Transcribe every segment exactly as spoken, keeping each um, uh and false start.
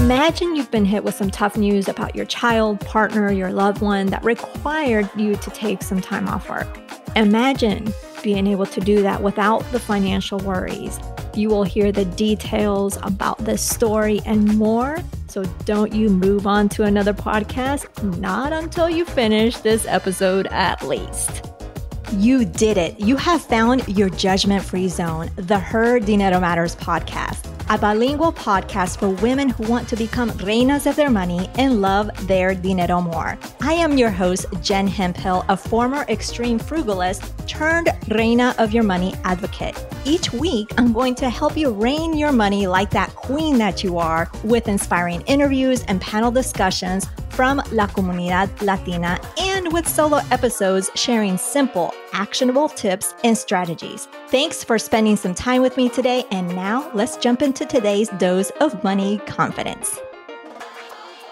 Imagine you've been hit with some tough news about your child, partner, your loved one that required you to take some time off work. Imagine being able to do that without the financial worries. You will hear the details about this story and more, so don't you move on to another podcast, not until you finish this episode at least. You did it. You have found your judgment-free zone, the Her Dinero Matters podcast, a bilingual podcast for women who want to become reinas of their money and love their dinero more. I am your host, Jen Hemphill, a former extreme frugalist turned reina of your money advocate. Each week, I'm going to help you reign your money like that queen that you are with inspiring interviews and panel discussions from La Comunidad Latina and with solo episodes sharing simple, actionable tips and strategies. Thanks for spending some time with me today. And now let's jump into today's dose of money confidence.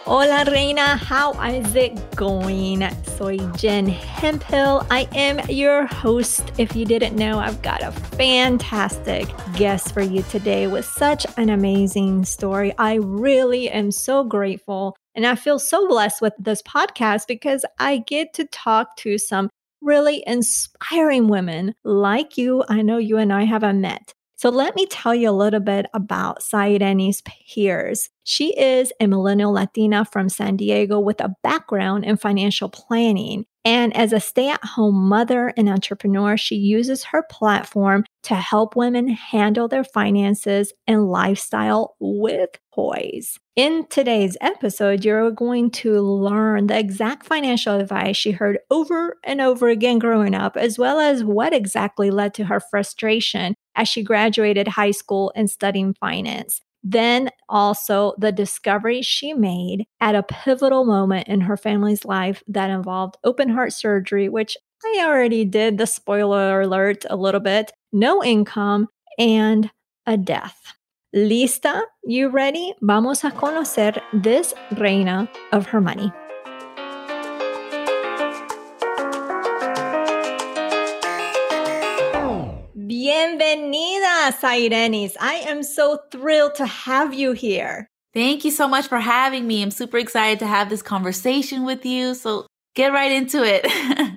Hola, Reina. How is it going? Soy Jen Hemphill. I am your host. If you didn't know, I've got a fantastic guest for you today with such an amazing story. I really am so grateful. And I feel so blessed with this podcast because I get to talk to some really inspiring women like you. I know you and I haven't met. So let me tell you a little bit about Sahirenys Pierce. She is a millennial Latina from San Diego with a background in financial planning. And as a stay-at-home mother and entrepreneur, she uses her platform to help women handle their finances and lifestyle with poise. In today's episode, you're going to learn the exact financial advice she heard over and over again growing up, as well as what exactly led to her frustration as she graduated high school and studying finance. Then also the discovery she made at a pivotal moment in her family's life that involved open heart surgery, which I already did the spoiler alert a little bit, no income, and a death. Lista? You ready? Vamos a conocer this reina of her money. Bienvenida, Sahirenys. I am so thrilled to have you here. Thank you so much for having me. I'm super excited to have this conversation with you. So get right into it.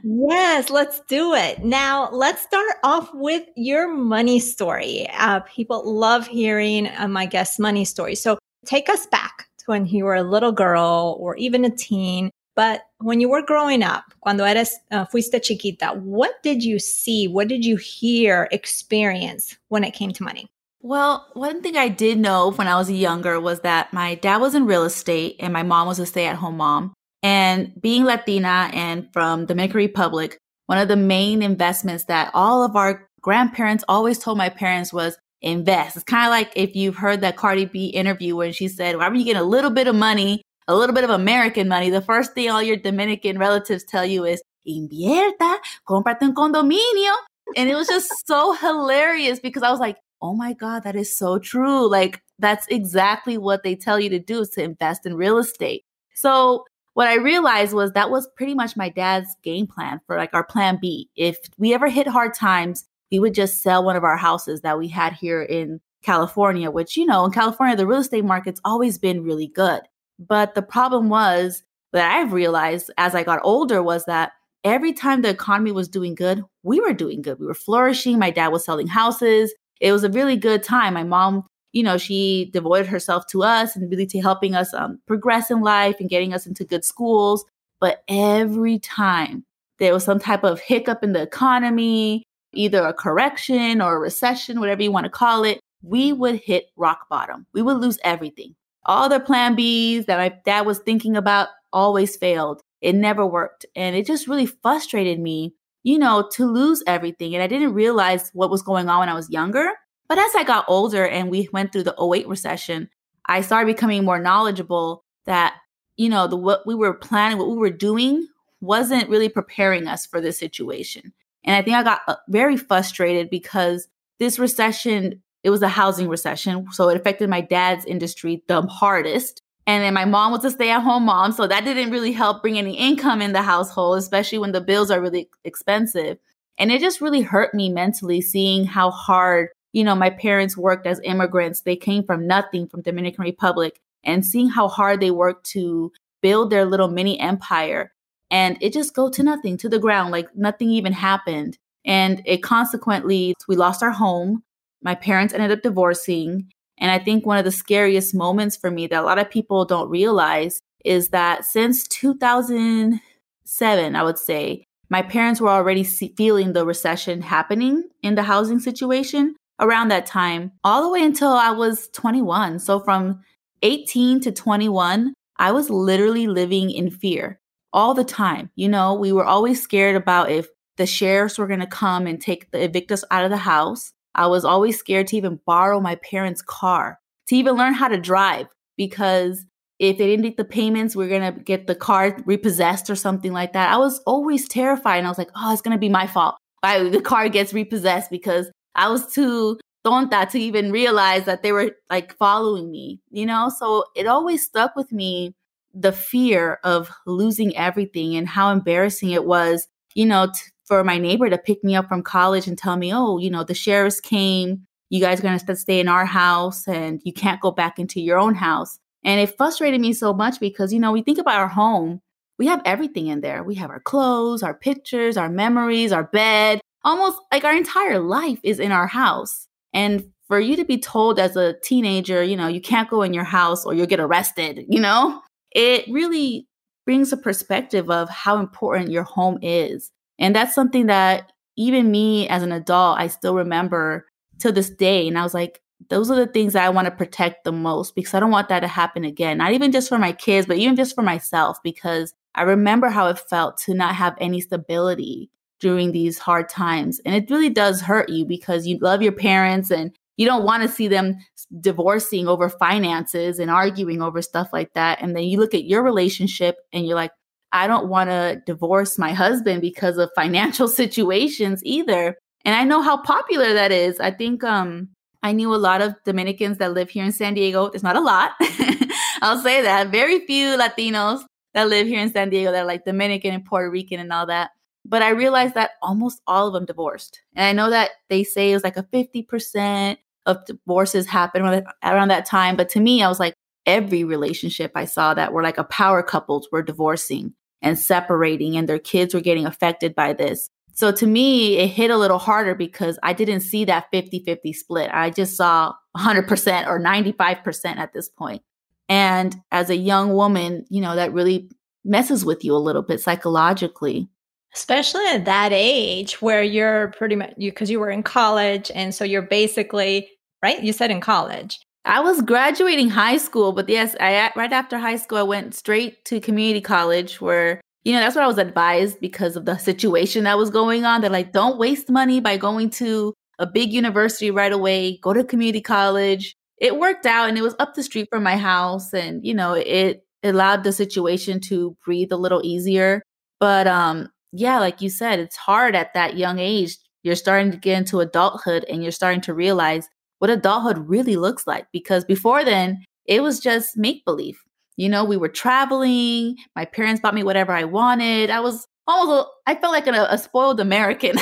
Yes, let's do it. Now, let's start off with your money story. Uh, people love hearing uh, my guest's money story. So take us back to when you were a little girl or even a teen. But when you were growing up, cuando eres, uh, fuiste chiquita, what did you see? What did you hear, experience when it came to money? Well, one thing I did know when I was younger was that my dad was in real estate and my mom was a stay-at-home mom. And being Latina and from Dominican Republic, one of the main investments that all of our grandparents always told my parents was invest. It's kind of like if you've heard that Cardi B interview when she said, whenever you get a little bit of money, a little bit of American money, the first thing all your Dominican relatives tell you is, invierta, cómprate un condominio. And it was just so hilarious because I was like, oh my God, that is so true. Like, that's exactly what they tell you to do, is to invest in real estate. So what I realized was that was pretty much my dad's game plan for like our plan B. If we ever hit hard times, we would just sell one of our houses that we had here in California, which, you know, in California, the real estate market's always been really good. But the problem was that I've realized as I got older was that every time the economy was doing good, we were doing good. We were flourishing. My dad was selling houses. It was a really good time. My mom, you know, she devoted herself to us and really to helping us um, progress in life and getting us into good schools. But every time there was some type of hiccup in the economy, either a correction or a recession, whatever you want to call it, we would hit rock bottom. We would lose everything. All the plan Bs that my dad was thinking about always failed. It never worked. And it just really frustrated me, you know, to lose everything. And I didn't realize what was going on when I was younger. But as I got older and we went through the oh eight recession, I started becoming more knowledgeable that, you know, the what we were planning, what we were doing wasn't really preparing us for this situation. And I think I got very frustrated because this recession, it was a housing recession, so it affected my dad's industry the hardest. And then my mom was a stay-at-home mom, so that didn't really help bring any income in the household, especially when the bills are really expensive. And it just really hurt me mentally seeing how hard, you know, my parents worked as immigrants. They came from nothing, from Dominican Republic, and seeing how hard they work to build their little mini empire. And it just go to nothing, to the ground, like nothing even happened. And it consequently, we lost our home. My parents ended up divorcing. And I think one of the scariest moments for me that a lot of people don't realize is that since two thousand seven, I would say, my parents were already see- feeling the recession happening in the housing situation around that time, all the way until I was twenty-one. So from eighteen to twenty-one, I was literally living in fear all the time. You know, we were always scared about if the sheriffs were going to come and take the evict us out of the house. I was always scared to even borrow my parents' car, to even learn how to drive, because if they didn't get the payments, we we're going to get the car repossessed or something like that. I was always terrified. And I was like, oh, it's going to be my fault. I, the car gets repossessed, because I was too tonta to even realize that they were like following me, you know? So it always stuck with me, the fear of losing everything and how embarrassing it was, you know, t- for my neighbor to pick me up from college and tell me, oh, you know, the sheriffs came, you guys are going to stay in our house and you can't go back into your own house. And it frustrated me so much because, you know, we think about our home, we have everything in there. We have our clothes, our pictures, our memories, our bed, almost like our entire life is in our house. And for you to be told as a teenager, you know, you can't go in your house or you'll get arrested, you know, it really brings a perspective of how important your home is. And that's something that even me as an adult, I still remember to this day. And I was like, those are the things that I want to protect the most, because I don't want that to happen again. Not even just for my kids, but even just for myself, because I remember how it felt to not have any stability during these hard times. And it really does hurt you, because you love your parents and you don't want to see them divorcing over finances and arguing over stuff like that. And then you look at your relationship and you're like, I don't want to divorce my husband because of financial situations either. And I know how popular that is. I think um, I knew a lot of Dominicans that live here in San Diego. There's not a lot. I'll say that. Very few Latinos that live here in San Diego that are like Dominican and Puerto Rican and all that. But I realized that almost all of them divorced. And I know that they say it was like a fifty percent of divorces happen around that time. But to me, I was like, every relationship I saw that were like a power couples were divorcing and separating, and their kids were getting affected by this. So to me, it hit a little harder because I didn't see that fifty-fifty split. I just saw one hundred percent or ninety-five percent at this point. And as a young woman, you know, that really messes with you a little bit psychologically. Especially at that age where you're pretty much, you because you were in college. And so you're basically, right? You said in college. I was graduating high school, but yes, I right after high school, I went straight to community college where, you know, that's what I was advised because of the situation that was going on. They're like, don't waste money by going to a big university right away. Go to community college. It worked out, and it was up the street from my house. And, you know, it allowed the situation to breathe a little easier. But um, yeah, like you said, it's hard at that young age. You're starting to get into adulthood and you're starting to realize what adulthood really looks like, because before then it was just make-believe. You know, we were traveling. My parents bought me whatever I wanted. I was almost, I felt like a, a spoiled American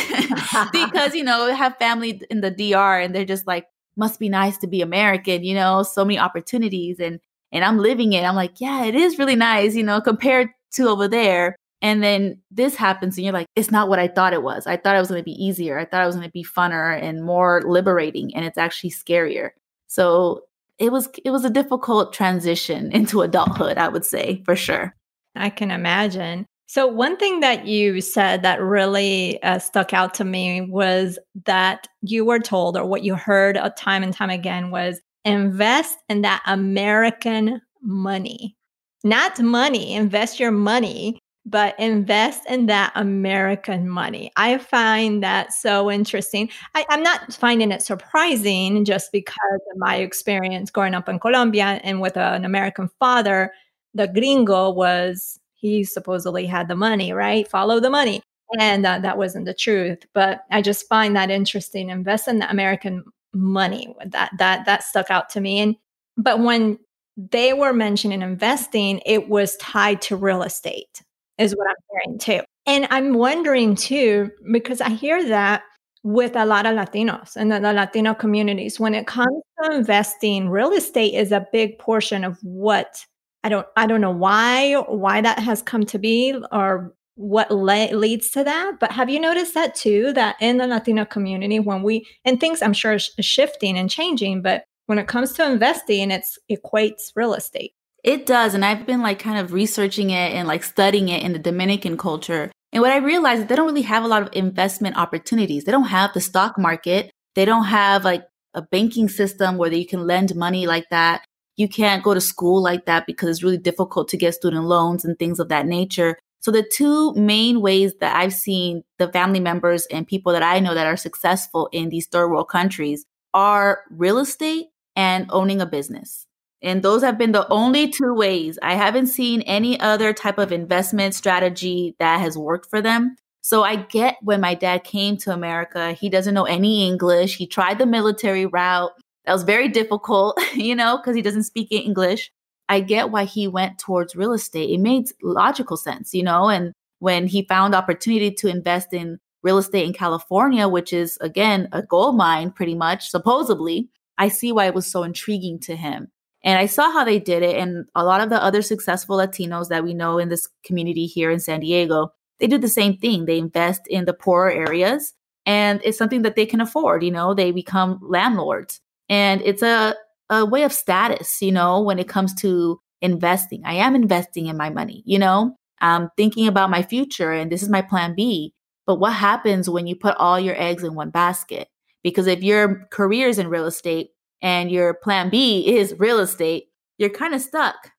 because, you know, I have family in the D R and they're just like, must be nice to be American, you know, so many opportunities and, and I'm living it. I'm like, yeah, it is really nice, you know, compared to over there. And then this happens and you're like, it's not what I thought it was. I thought it was going to be easier. I thought it was going to be funner and more liberating. And it's actually scarier. So it was it was a difficult transition into adulthood, I would say, for sure. I can imagine. So one thing that you said that really uh, stuck out to me was that you were told, or what you heard time and time again, was invest in that American money. Not money, invest your money. But invest in that American money. I find that so interesting. I, I'm not finding it surprising just because of my experience growing up in Colombia and with a, an American father. The gringo was, he supposedly had the money, right? Follow the money. And uh, that wasn't the truth. But I just find that interesting. Invest in the American money. That that that stuck out to me. And but when they were mentioning investing, it was tied to real estate. Is what I'm hearing too. And I'm wondering too, because I hear that with a lot of Latinos and the, the Latino communities. When it comes to investing, real estate is a big portion of what, I don't, I don't know why, why that has come to be or what le- leads to that. But have you noticed that too, that in the Latino community, when we, and things I'm sure is shifting and changing, but when it comes to investing, it's equates real estate. It does. And I've been like kind of researching it and like studying it in the Dominican culture. And what I realized is they don't really have a lot of investment opportunities. They don't have the stock market. They don't have like a banking system where you can lend money like that. You can't go to school like that because it's really difficult to get student loans and things of that nature. So the two main ways that I've seen the family members and people that I know that are successful in these third world countries are real estate and owning a business. And those have been the only two ways. I haven't seen any other type of investment strategy that has worked for them. So I get when my dad came to America, he doesn't know any English. He tried the military route. That was very difficult, you know, because he doesn't speak English. I get why he went towards real estate. It made logical sense, you know, and when he found opportunity to invest in real estate in California, which is, again, a gold mine, pretty much, supposedly, I see why it was so intriguing to him. And I saw how they did it. And a lot of the other successful Latinos that we know in this community here in San Diego, they do the same thing. They invest in the poorer areas and it's something that they can afford. You know, they become landlords and it's a, a way of status, you know, when it comes to investing. I am investing in my money, you know, I'm thinking about my future and this is my plan B. But what happens when you put all your eggs in one basket? Because if your career is in real estate, and your plan B is real estate, you're kind of stuck.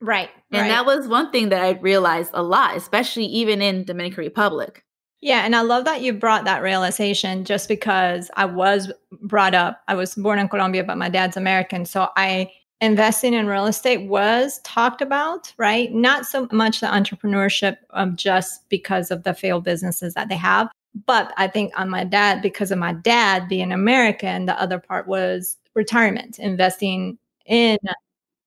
Right. And right. That was one thing that I realized a lot, especially even in Dominican Republic. Yeah. And I love that you brought that realization just because I was brought up. I was born in Colombia, but my dad's American. So I investing in real estate was talked about, right? Not so much the entrepreneurship um, just because of the failed businesses that they have. But I think on my dad, because of my dad being American, the other part was retirement, investing in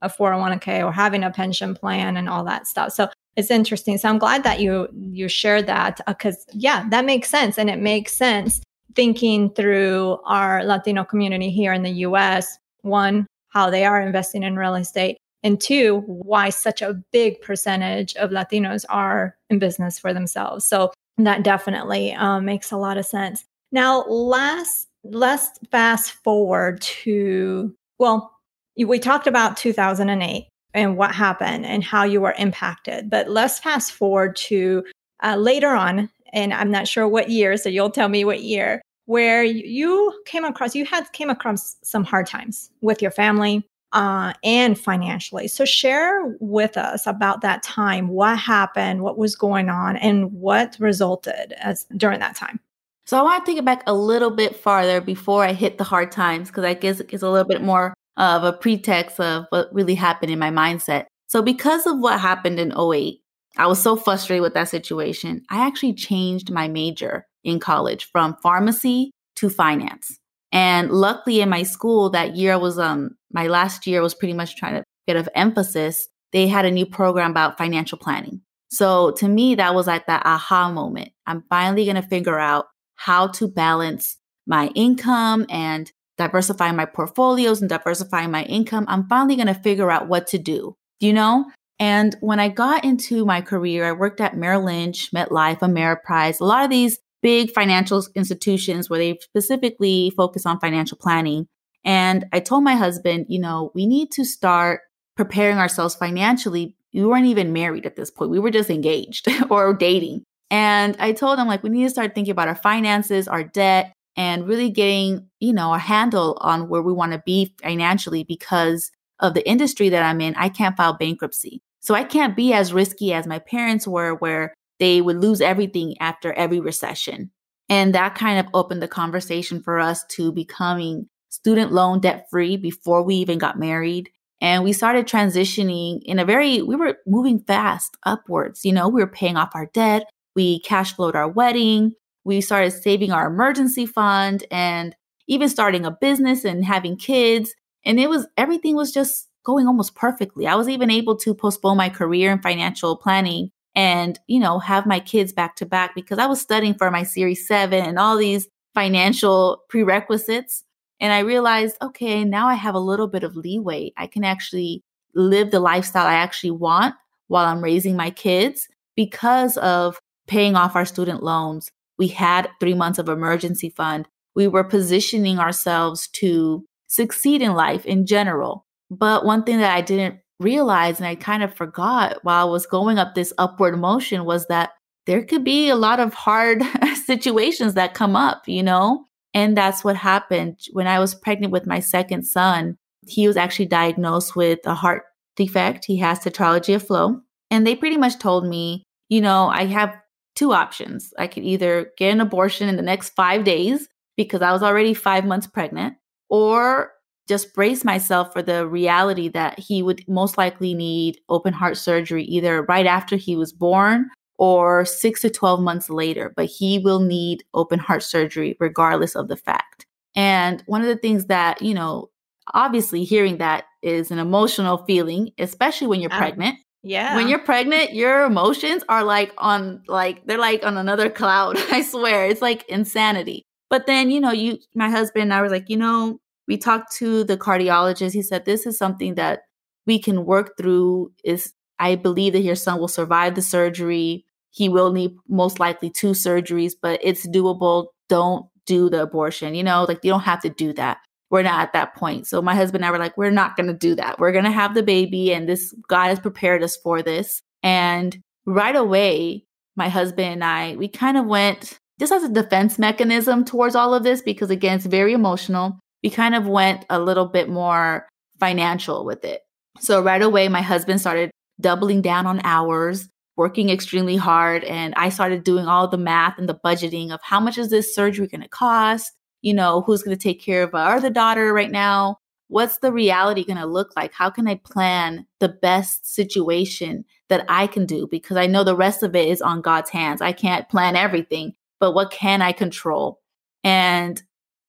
a four oh one k or having a pension plan and all that stuff. So it's interesting. So I'm glad that you you shared that because, yeah, that makes sense. And it makes sense thinking through our Latino community here in the U S, one, how they are investing in real estate, and two, why such a big percentage of Latinos are in business for themselves. So that definitely um, makes a lot of sense. Now, last Let's fast forward to, well, we talked about two thousand eight and what happened and how you were impacted. But let's fast forward to uh, later on, and I'm not sure what year, so you'll tell me what year, where you came across, you had came across some hard times with your family uh, and financially. So share with us about that time, what happened, what was going on, and what resulted as during that time. So I want to take it back a little bit farther before I hit the hard times, because I guess it's a little bit more of a pretext of what really happened in my mindset. So because of what happened in oh eight, I was so frustrated with that situation. I actually changed my major in college from pharmacy to finance. And luckily in my school that year was, um, my last year was pretty much trying to get an emphasis. They had a new program about financial planning. So to me, that was like that aha moment. I'm finally going to figure out how to balance my income and diversify my portfolios and diversify my income. I'm finally going to figure out what to do, you know? And when I got into my career, I worked at Merrill Lynch, MetLife, Ameriprise, a lot of these big financial institutions where they specifically focus on financial planning. And I told my husband, you know, we need to start preparing ourselves financially. We weren't even married at this point. We were just engaged or dating. And I told him, like, we need to start thinking about our finances, our debt, and really getting, you know, a handle on where we want to be financially because of the industry that I'm in. I can't file bankruptcy. So I can't be as risky as my parents were, where they would lose everything after every recession. And that kind of opened the conversation for us to becoming student loan debt free before we even got married. And we started transitioning in a very, we were moving fast upwards. You know, we were paying off our debt. We cash flowed our wedding. We started saving our emergency fund and even starting a business and having kids. And it was, everything was just going almost perfectly. I was even able to postpone my career in financial planning and, you know, have my kids back to back because I was studying for my Series seven and all these financial prerequisites. And I realized, okay, now I have a little bit of leeway. I can actually live the lifestyle I actually want while I'm raising my kids because of paying off our student loans. We had three months of emergency fund. We were positioning ourselves to succeed in life in general. But one thing that I didn't realize, and I kind of forgot while I was going up this upward motion, was that there could be a lot of hard situations that come up, you know? And that's what happened. When I was pregnant with my second son, he was actually diagnosed with a heart defect. He has tetralogy of Fallot. And they pretty much told me, you know, I have two options. I could either get an abortion in the next five days because I was already five months pregnant, or just brace myself for the reality that he would most likely need open heart surgery either right after he was born or six to twelve months later, but he will need open heart surgery regardless of the fact. And one of the things that, you know, obviously hearing that is an emotional feeling, especially when you're um, pregnant. Yeah. When you're pregnant, your emotions are like on like, they're like on another cloud. I swear, it's like insanity. But then, you know, you, my husband and I were like, you know, we talked to the cardiologist. He said, this is something that we can work through. Is I believe that your son will survive the surgery. He will need most likely two surgeries, but it's doable. Don't do the abortion. You know, like you don't have to do that. We're not at that point. So my husband and I were like, we're not going to do that. We're going to have the baby. And this, God has prepared us for this. And right away, my husband and I, we kind of went just as a defense mechanism towards all of this, because again, it's very emotional. We kind of went a little bit more financial with it. So right away, my husband started doubling down on hours, working extremely hard. And I started doing all the math and the budgeting of how much is this surgery going to cost? You know, who's going to take care of our other daughter right now? What's the reality going to look like? How can I plan the best situation that I can do? Because I know the rest of it is on God's hands. I can't plan everything, but what can I control? And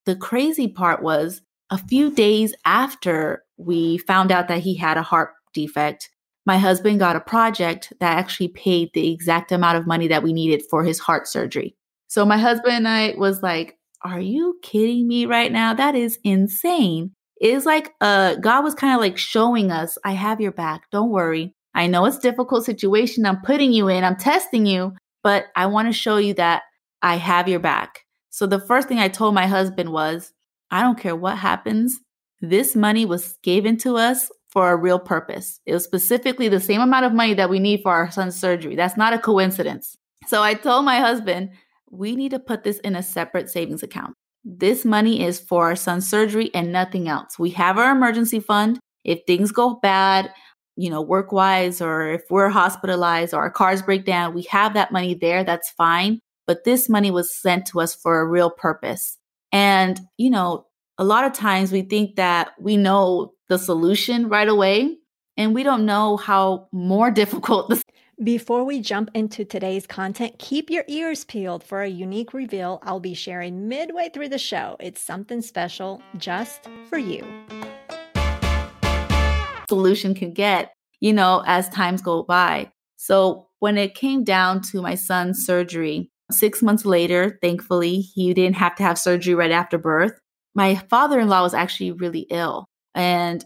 the crazy part was a few days after we found out that he had a heart defect, my husband got a project that actually paid the exact amount of money that we needed for his heart surgery. So my husband and I was like, are you kidding me right now? That is insane. It's like uh, God was kind of like showing us, I have your back. Don't worry. I know it's a difficult situation. I'm putting you in. I'm testing you. But I want to show you that I have your back. So the first thing I told my husband was, I don't care what happens. This money was given to us for a real purpose. It was specifically the same amount of money that we need for our son's surgery. That's not a coincidence. So I told my husband, we need to put this in a separate savings account. This money is for our son's surgery and nothing else. We have our emergency fund. If things go bad, you know, work-wise, or if we're hospitalized or our cars break down, we have that money there. That's fine. But this money was sent to us for a real purpose. And, you know, a lot of times we think that we know the solution right away, and we don't know how more difficult this. Before we jump into today's content, keep your ears peeled for a unique reveal I'll be sharing midway through the show. It's something special just for you. Solution can get, you know, as times go by. So when it came down to my son's surgery, six months later, thankfully, he didn't have to have surgery right after birth. My father-in-law was actually really ill. And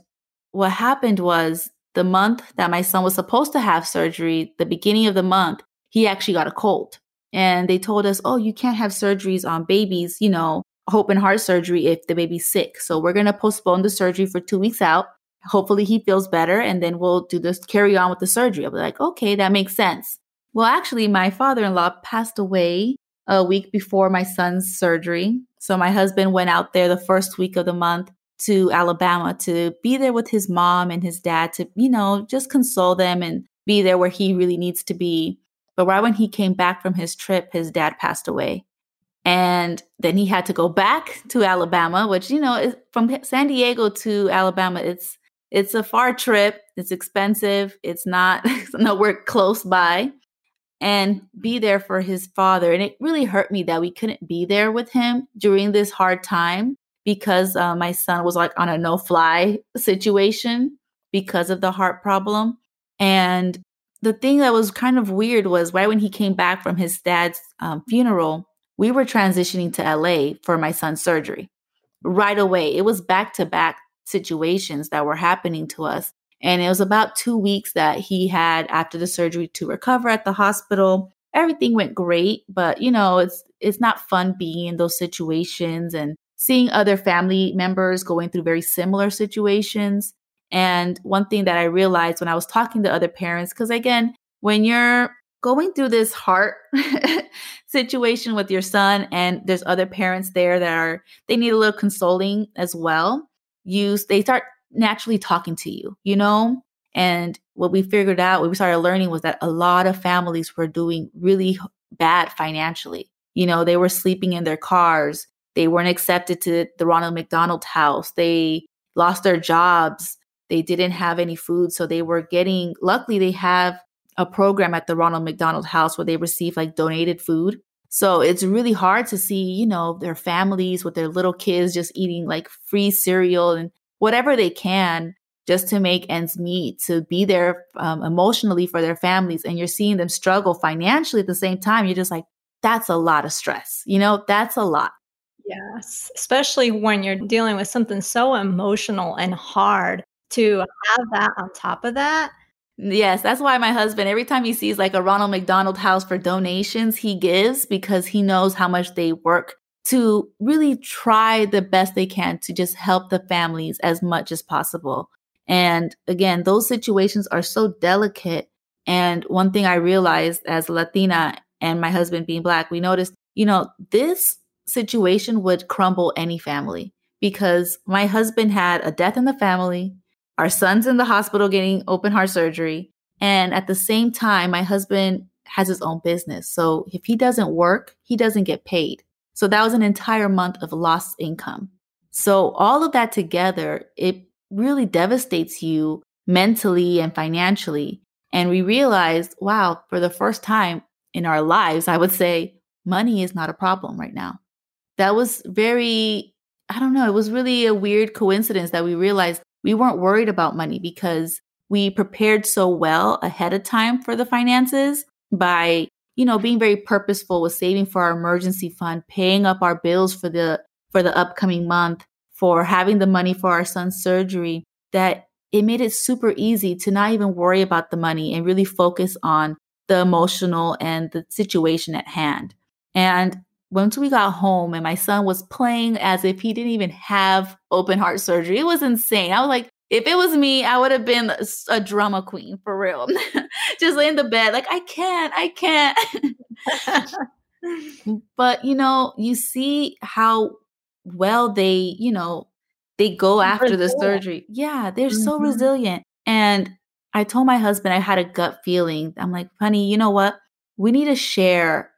what happened was, the month that my son was supposed to have surgery, the beginning of the month, he actually got a cold. And they told us, oh, you can't have surgeries on babies, you know, open heart surgery if the baby's sick. So we're going to postpone the surgery for two weeks out. Hopefully he feels better. And then we'll do this, carry on with the surgery. I'll be like, okay, that makes sense. Well, actually, my father-in-law passed away a week before my son's surgery. So my husband went out there the first week of the month to Alabama to be there with his mom and his dad to, you know, just console them and be there where he really needs to be. But right when he came back from his trip, his dad passed away. And then he had to go back to Alabama, which, you know, is, from San Diego to Alabama, it's it's a far trip. It's expensive. It's not it's nowhere close by. And be there for his father. And it really hurt me that we couldn't be there with him during this hard time, because uh, my son was like on a no-fly situation because of the heart problem. And the thing that was kind of weird was right when he came back from his dad's um, funeral, we were transitioning to L A for my son's surgery. Right away, it was back-to-back situations that were happening to us. And it was about two weeks that he had after the surgery to recover at the hospital. Everything went great, but you know, it's it's not fun being in those situations and seeing other family members going through very similar situations. And one thing that I realized when I was talking to other parents, because again, when you're going through this heart situation with your son and there's other parents there that are, they need a little consoling as well, you, they start naturally talking to you, you know? And what we figured out, what we started learning was that a lot of families were doing really bad financially. You know, they were sleeping in their cars. They weren't accepted to the Ronald McDonald House. They lost their jobs. They didn't have any food. So they were getting, luckily they have a program at the Ronald McDonald House where they receive like donated food. So it's really hard to see, you know, their families with their little kids just eating like free cereal and whatever they can just to make ends meet, to be there um, emotionally for their families. And you're seeing them struggle financially at the same time. You're just like, that's a lot of stress. You know, that's a lot. Yes, especially when you're dealing with something so emotional and hard to have that on top of that. Yes, that's why my husband, every time he sees like a Ronald McDonald House for donations, he gives because he knows how much they work to really try the best they can to just help the families as much as possible. And again, those situations are so delicate. And one thing I realized as a Latina and my husband being Black, we noticed, you know, this situation would crumble any family because my husband had a death in the family. Our son's in the hospital getting open heart surgery. And at the same time, my husband has his own business. So if he doesn't work, he doesn't get paid. So that was an entire month of lost income. So all of that together, it really devastates you mentally and financially. And we realized, wow, for the first time in our lives, I would say money is not a problem right now. That was very, I don't know, it was really a weird coincidence that we realized we weren't worried about money because we prepared so well ahead of time for the finances by, you know, being very purposeful with saving for our emergency fund, paying up our bills for the for the upcoming month, for having the money for our son's surgery, that it made it super easy to not even worry about the money and really focus on the emotional and the situation at hand. And once we got home and my son was playing as if he didn't even have open heart surgery, it was insane. I was like, if it was me, I would have been a drama queen for real. Just in the bed, like, I can't, I can't. But, you know, you see how well they, you know, they go after the surgery. Yeah, they're mm-hmm. so resilient. And I told my husband, I had a gut feeling. I'm like, honey, you know what? We need to share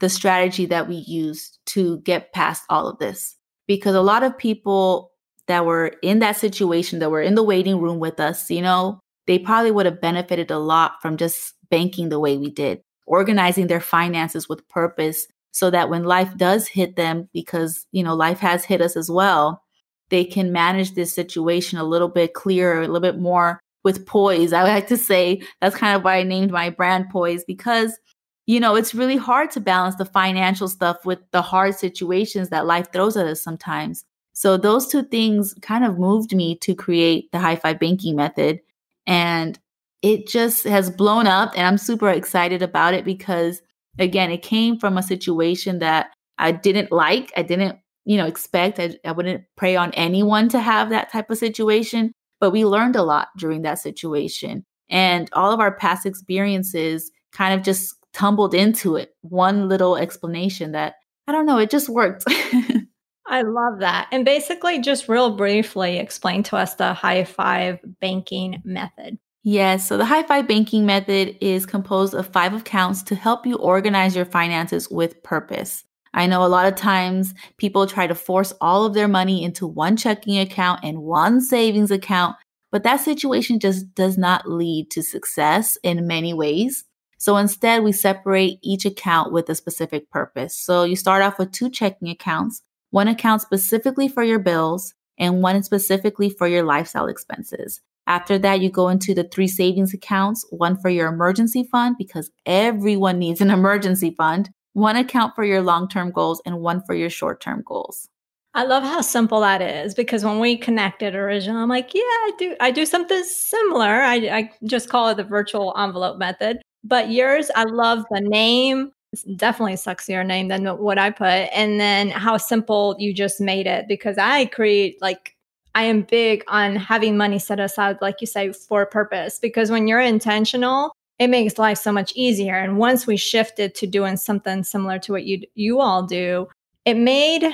the strategy that we used to get past all of this. Because a lot of people that were in that situation, that were in the waiting room with us, you know, they probably would have benefited a lot from just banking the way we did, organizing their finances with purpose so that when life does hit them, because, you know, life has hit us as well, they can manage this situation a little bit clearer, a little bit more with poise. I like to say that's kind of why I named my brand Poise, because you know, it's really hard to balance the financial stuff with the hard situations that life throws at us sometimes. So those two things kind of moved me to create the High Five banking method. And it just has blown up and I'm super excited about it because, again, it came from a situation that I didn't like. I didn't, you know, expect. I, I wouldn't prey on anyone to have that type of situation. But we learned a lot during that situation. And all of our past experiences kind of just tumbled into it. One little explanation that, I don't know, it just worked. I love that. And basically just real briefly explain to us the High Five banking method. Yes. So the High Five banking method is composed of five accounts to help you organize your finances with purpose. I know a lot of times people try to force all of their money into one checking account and one savings account, but that situation just does not lead to success in many ways. So instead, we separate each account with a specific purpose. So you start off with two checking accounts, one account specifically for your bills and one specifically for your lifestyle expenses. After that, you go into the three savings accounts, one for your emergency fund because everyone needs an emergency fund, one account for your long-term goals and one for your short-term goals. I love how simple that is, because when we connected originally, I'm like, yeah, I do. I do something similar. I, I just call it the virtual envelope method. But yours, I love the name. It's definitely a sexier name than what I put. And then how simple you just made it, because I create, like, I am big on having money set aside, like you say, for a purpose, because when you're intentional, it makes life so much easier. And once we shifted to doing something similar to what you you all do, it made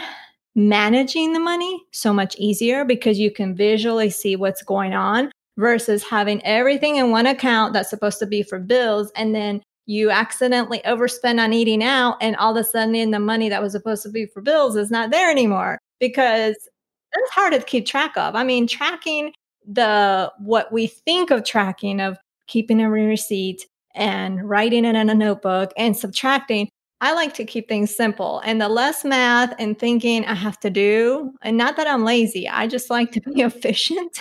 managing the money so much easier, because you can visually see what's going on versus having everything in one account that's supposed to be for bills. And then you accidentally overspend on eating out, and all of a sudden the money that was supposed to be for bills is not there anymore, because that's hard to keep track of. I mean, tracking the what we think of tracking of keeping a receipt and writing it in a notebook and subtracting. I like to keep things simple, and the less math and thinking I have to do, and not that I'm lazy, I just like to be efficient,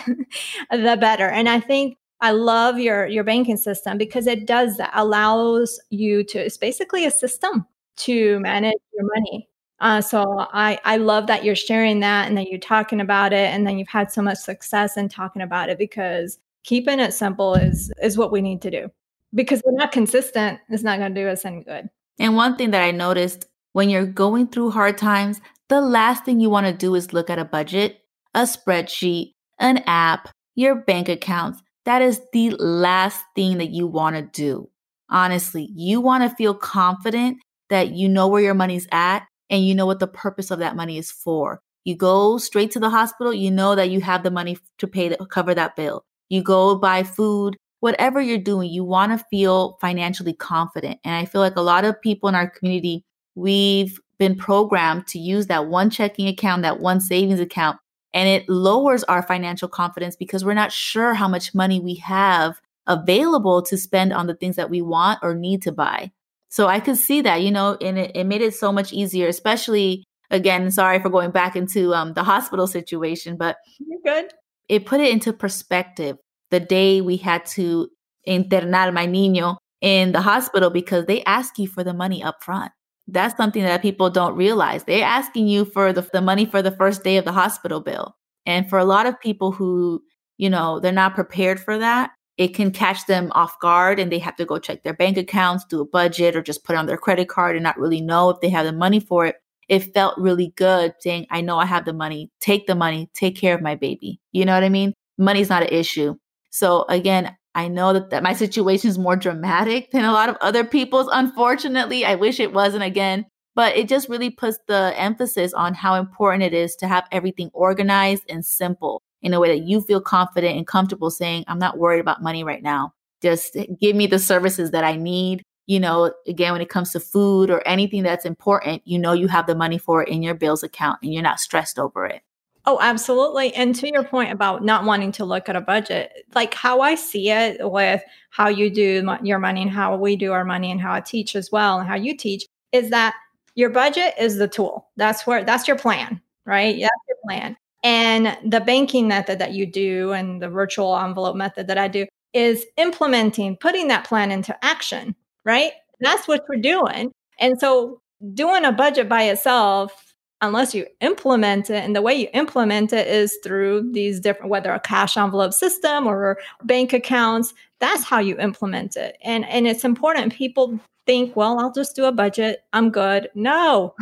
the better. And I think I love your, your banking system, because it does that, allows you to, it's basically a system to manage your money. Uh, so I, I love that you're sharing that, and that you're talking about it, and then you've had so much success in talking about it, because keeping it simple is, is what we need to do, because we're not consistent. It's not going to do us any good. And one thing that I noticed, when you're going through hard times, the last thing you want to do is look at a budget, a spreadsheet, an app, your bank accounts. That is the last thing that you want to do. Honestly, you want to feel confident that you know where your money's at and you know what the purpose of that money is for. You go straight to the hospital, you know that you have the money to pay to cover that bill. You go buy food. Whatever you're doing, you want to feel financially confident. And I feel like a lot of people in our community, we've been programmed to use that one checking account, that one savings account, and it lowers our financial confidence, because we're not sure how much money we have available to spend on the things that we want or need to buy. So I could see that, you know, and it, it made it so much easier, especially, again, sorry for going back into um, the hospital situation, but you're good. It put it into perspective. The day we had to internar my niño in the hospital, because they ask you for the money up front. That's something that people don't realize. They're asking you for the, the money for the first day of the hospital bill. And for a lot of people who, you know, they're not prepared for that, it can catch them off guard, and they have to go check their bank accounts, do a budget, or just put on their credit card and not really know if they have the money for it. It felt really good saying, I know I have the money, take the money, take care of my baby. You know what I mean? Money's not an issue. So again, I know that, that my situation is more dramatic than a lot of other people's. Unfortunately, I wish it wasn't again, but it just really puts the emphasis on how important it is to have everything organized and simple in a way that you feel confident and comfortable saying, I'm not worried about money right now. Just give me the services that I need. You know, again, when it comes to food or anything that's important, you know, you have the money for it in your bills account and you're not stressed over it. Oh, absolutely. And to your point about not wanting to look at a budget, like how I see it with how you do your money and how we do our money and how I teach as well and how you teach is that your budget is the tool. That's where, that's your plan, right? That's your plan. And the banking method that you do and the virtual envelope method that I do is implementing, putting that plan into action, right? That's what we're doing. And so doing a budget by itself, unless you implement it. And the way you implement it is through these different, whether a cash envelope system or bank accounts, that's how you implement it. And, and it's important. People think, well, I'll just do a budget. I'm good. No,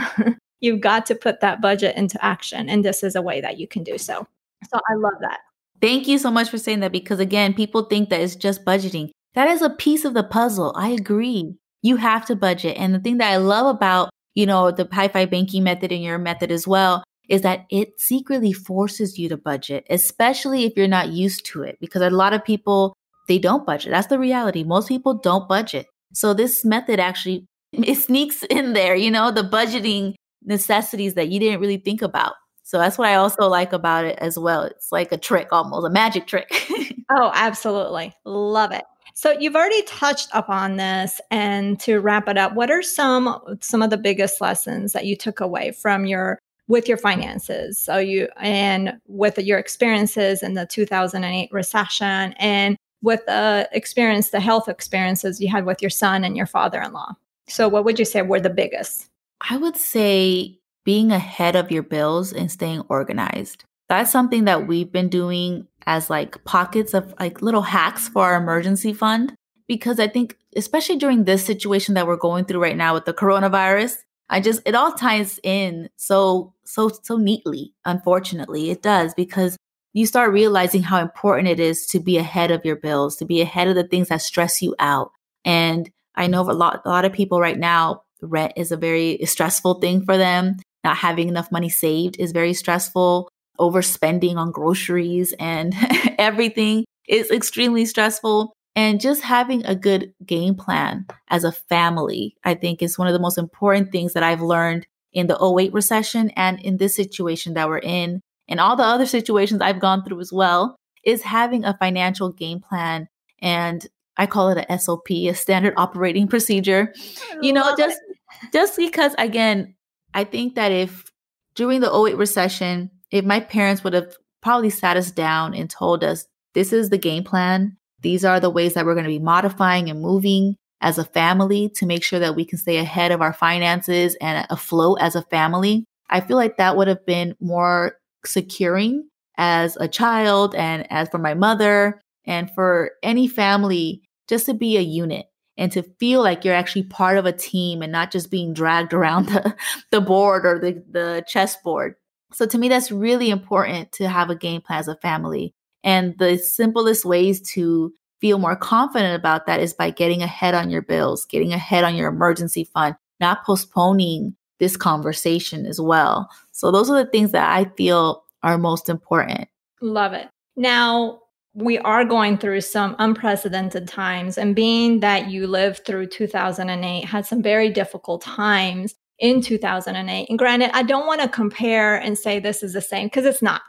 you've got to put that budget into action. And this is a way that you can do so. So I love that. Thank you so much for saying that, because again, people think that it's just budgeting. That is a piece of the puzzle. I agree. You have to budget. And the thing that I love about you know, the High Five banking method and your method as well, is that it secretly forces you to budget, especially if you're not used to it, because a lot of people, they don't budget. That's the reality. Most people don't budget. So this method actually, it sneaks in there, you know, the budgeting necessities that you didn't really think about. So that's what I also like about it as well. It's like a trick almost, a magic trick. Oh, absolutely. Love it. So you've already touched upon this, and to wrap it up, what are some some of the biggest lessons that you took away from your with your finances? So you and with your experiences in the two thousand eight recession, and with the experience, the health experiences you had with your son and your father-in-law. So what would you say were the biggest? I would say being ahead of your bills and staying organized. That's something that we've been doing as like pockets of like little hacks for our emergency fund, because I think especially during this situation that we're going through right now with the coronavirus, I just, it all ties in so, so, so neatly. Unfortunately, it does, because you start realizing how important it is to be ahead of your bills, to be ahead of the things that stress you out. And I know a lot, a lot of people right now, rent is a very stressful thing for them. Not having enough money saved is very stressful. Overspending on groceries and everything is extremely stressful. And just having a good game plan as a family, I think, is one of the most important things that I've learned in the oh eight recession and in this situation that we're in, and all the other situations I've gone through as well, is having a financial game plan. And I call it a S O P, a standard operating procedure. I you know, just it. just because, again, I think that if during the oh eight recession, if my parents would have probably sat us down and told us, this is the game plan, these are the ways that we're going to be modifying and moving as a family to make sure that we can stay ahead of our finances and afloat as a family, I feel like that would have been more securing as a child and as for my mother and for any family, just to be a unit and to feel like you're actually part of a team and not just being dragged around the, the board or the, the chessboard. So to me, that's really important to have a game plan as a family. And the simplest ways to feel more confident about that is by getting ahead on your bills, getting ahead on your emergency fund, not postponing this conversation as well. So those are the things that I feel are most important. Love it. Now, we are going through some unprecedented times, and being that you lived through two thousand eight, had some very difficult times in two thousand eight. And granted, I don't want to compare and say this is the same, because it's not.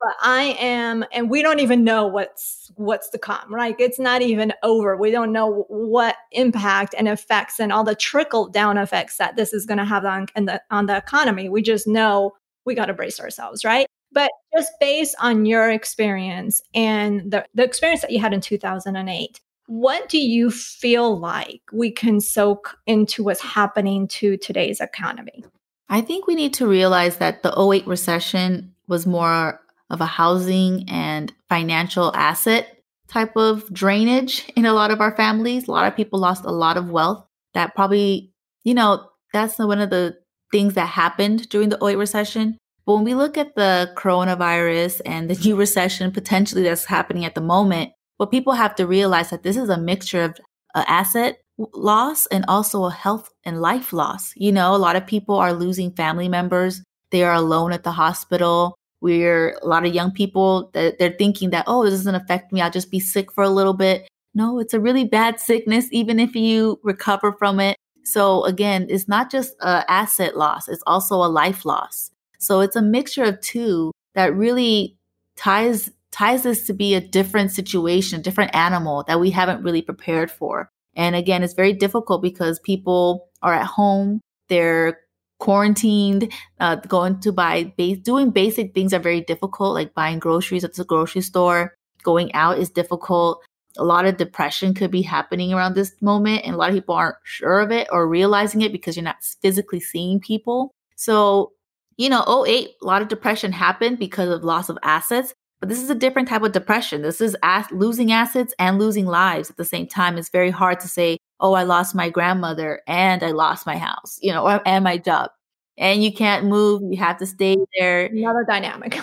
But I am, and we don't even know what's what's to come, right? It's not even over. We don't know what impact and effects and all the trickle-down effects that this is going to have on, on, the, on the economy. We just know we got to brace ourselves, right? But just based on your experience and the, the experience that you had in two thousand eight, what do you feel like we can soak into what's happening to today's economy? I think we need to realize that the oh eight recession was more of a housing and financial asset type of drainage in a lot of our families. A lot of people lost a lot of wealth. That probably, you know, that's one of the things that happened during the oh eight recession. But when we look at the coronavirus and the new recession potentially that's happening at the moment, what people have to realize that this is a mixture of uh, asset loss and also a health and life loss. You know, a lot of people are losing family members. They are alone at the hospital. We're a lot of young people that they're thinking that, oh, this doesn't affect me. I'll just be sick for a little bit. No, it's a really bad sickness, even if you recover from it. So again, it's not just an asset loss. It's also a life loss. So it's a mixture of two that really ties, ties this to be a different situation, different animal that we haven't really prepared for. And again, it's very difficult because people are at home. They're quarantined, uh, going to buy, ba- doing basic things are very difficult, like buying groceries at the grocery store. Going out is difficult. A lot of depression could be happening around this moment, and a lot of people aren't sure of it or realizing it because you're not physically seeing people. So, you know, oh eight, a lot of depression happened because of loss of assets, but this is a different type of depression. This is as- losing assets and losing lives at the same time. It's very hard to say, oh, I lost my grandmother and I lost my house, you know, or, and my job. And you can't move. You have to stay there. Another dynamic.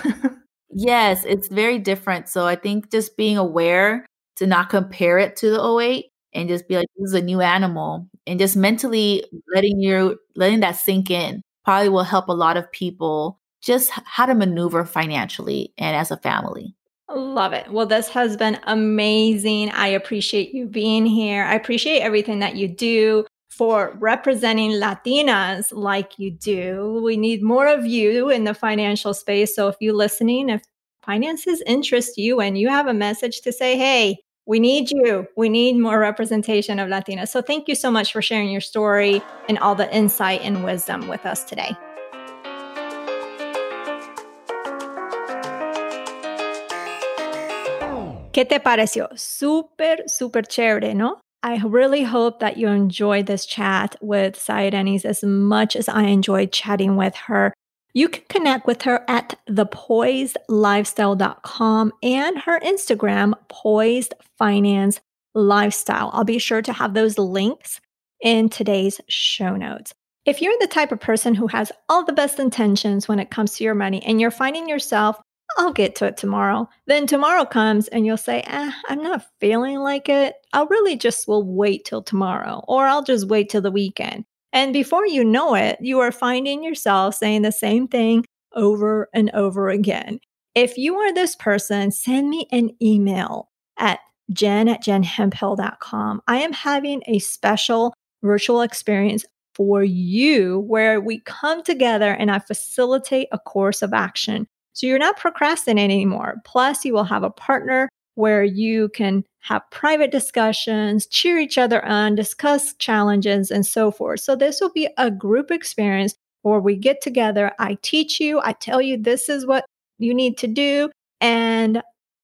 Yes, it's very different. So I think just being aware to not compare it to the oh eight and just be like, this is a new animal. And just mentally letting your, letting that sink in probably will help a lot of people just how to maneuver financially and as a family. Love it. Well, this has been amazing. I appreciate you being here. I appreciate everything that you do for representing Latinas like you do. We need more of you in the financial space. So if you're listening, if finances interest you and you have a message to say, hey, we need you, we need more representation of Latinas. So thank you so much for sharing your story and all the insight and wisdom with us today. ¿Qué te pareció? Súper, súper chévere, ¿no? I really hope that you enjoyed this chat with Sahirenys as much as I enjoyed chatting with her. You can connect with her at the poised lifestyle dot com and her Instagram, Poised Finance Lifestyle. I'll be sure to have those links in today's show notes. If you're the type of person who has all the best intentions when it comes to your money and you're finding yourself, I'll get to it tomorrow, then tomorrow comes and you'll say, eh, I'm not feeling like it. I'll really just will wait till tomorrow, or I'll just wait till the weekend. And before you know it, you are finding yourself saying the same thing over and over again. If you are this person, send me an email at jen at jen hemphill dot com. I am having a special virtual experience for you where we come together and I facilitate a course of action. So you're not procrastinating anymore. Plus, you will have a partner where you can have private discussions, cheer each other on, discuss challenges, and so forth. So this will be a group experience where we get together. I teach you. I tell you this is what you need to do. And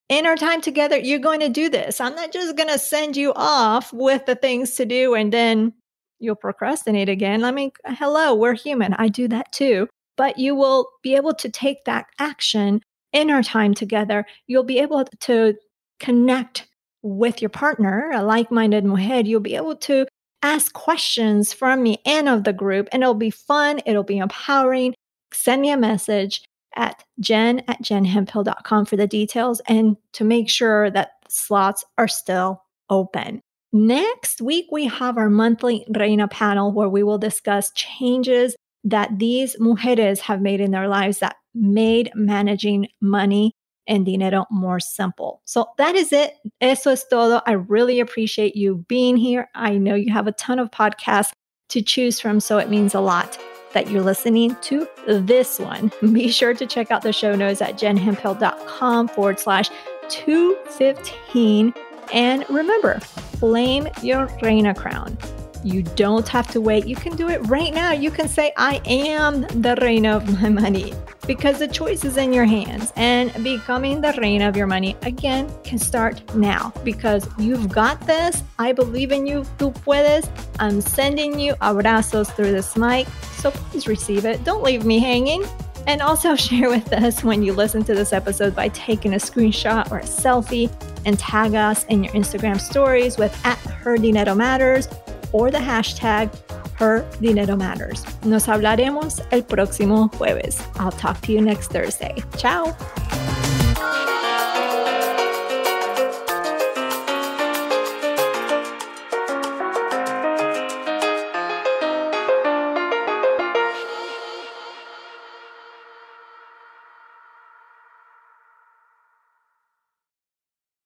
in our time together, you're going to do this. I'm not just going to send you off with the things to do and then you'll procrastinate again. I mean, hello, we're human. I do that too. But you will be able to take that action in our time together. You'll be able to connect with your partner, a like-minded mujer. You'll be able to ask questions from me and of the group, and it'll be fun. It'll be empowering. Send me a message at jen at jen hemphill dot com for the details and to make sure that slots are still open. Next week, we have our monthly Reina panel where we will discuss changes that these mujeres have made in their lives that made managing money and dinero more simple. So that is it. Eso es todo. I really appreciate you being here. I know you have a ton of podcasts to choose from, so it means a lot that you're listening to this one. Be sure to check out the show notes at jenhemphill.com forward slash 215. And remember, claim your Reina crown. You don't have to wait. You can do it right now. You can say, I am the reina of my money, because the choice is in your hands, and becoming the reina of your money again can start now, because you've got this. I believe in you. Tú puedes. I'm sending you abrazos through this mic. So please receive it. Don't leave me hanging. And also share with us when you listen to this episode by taking a screenshot or a selfie and tag us in your Instagram stories with at Her Dinero Matters or the hashtag Her Dinero Matters. Nos hablaremos el próximo jueves. I'll talk to you next Thursday. Ciao.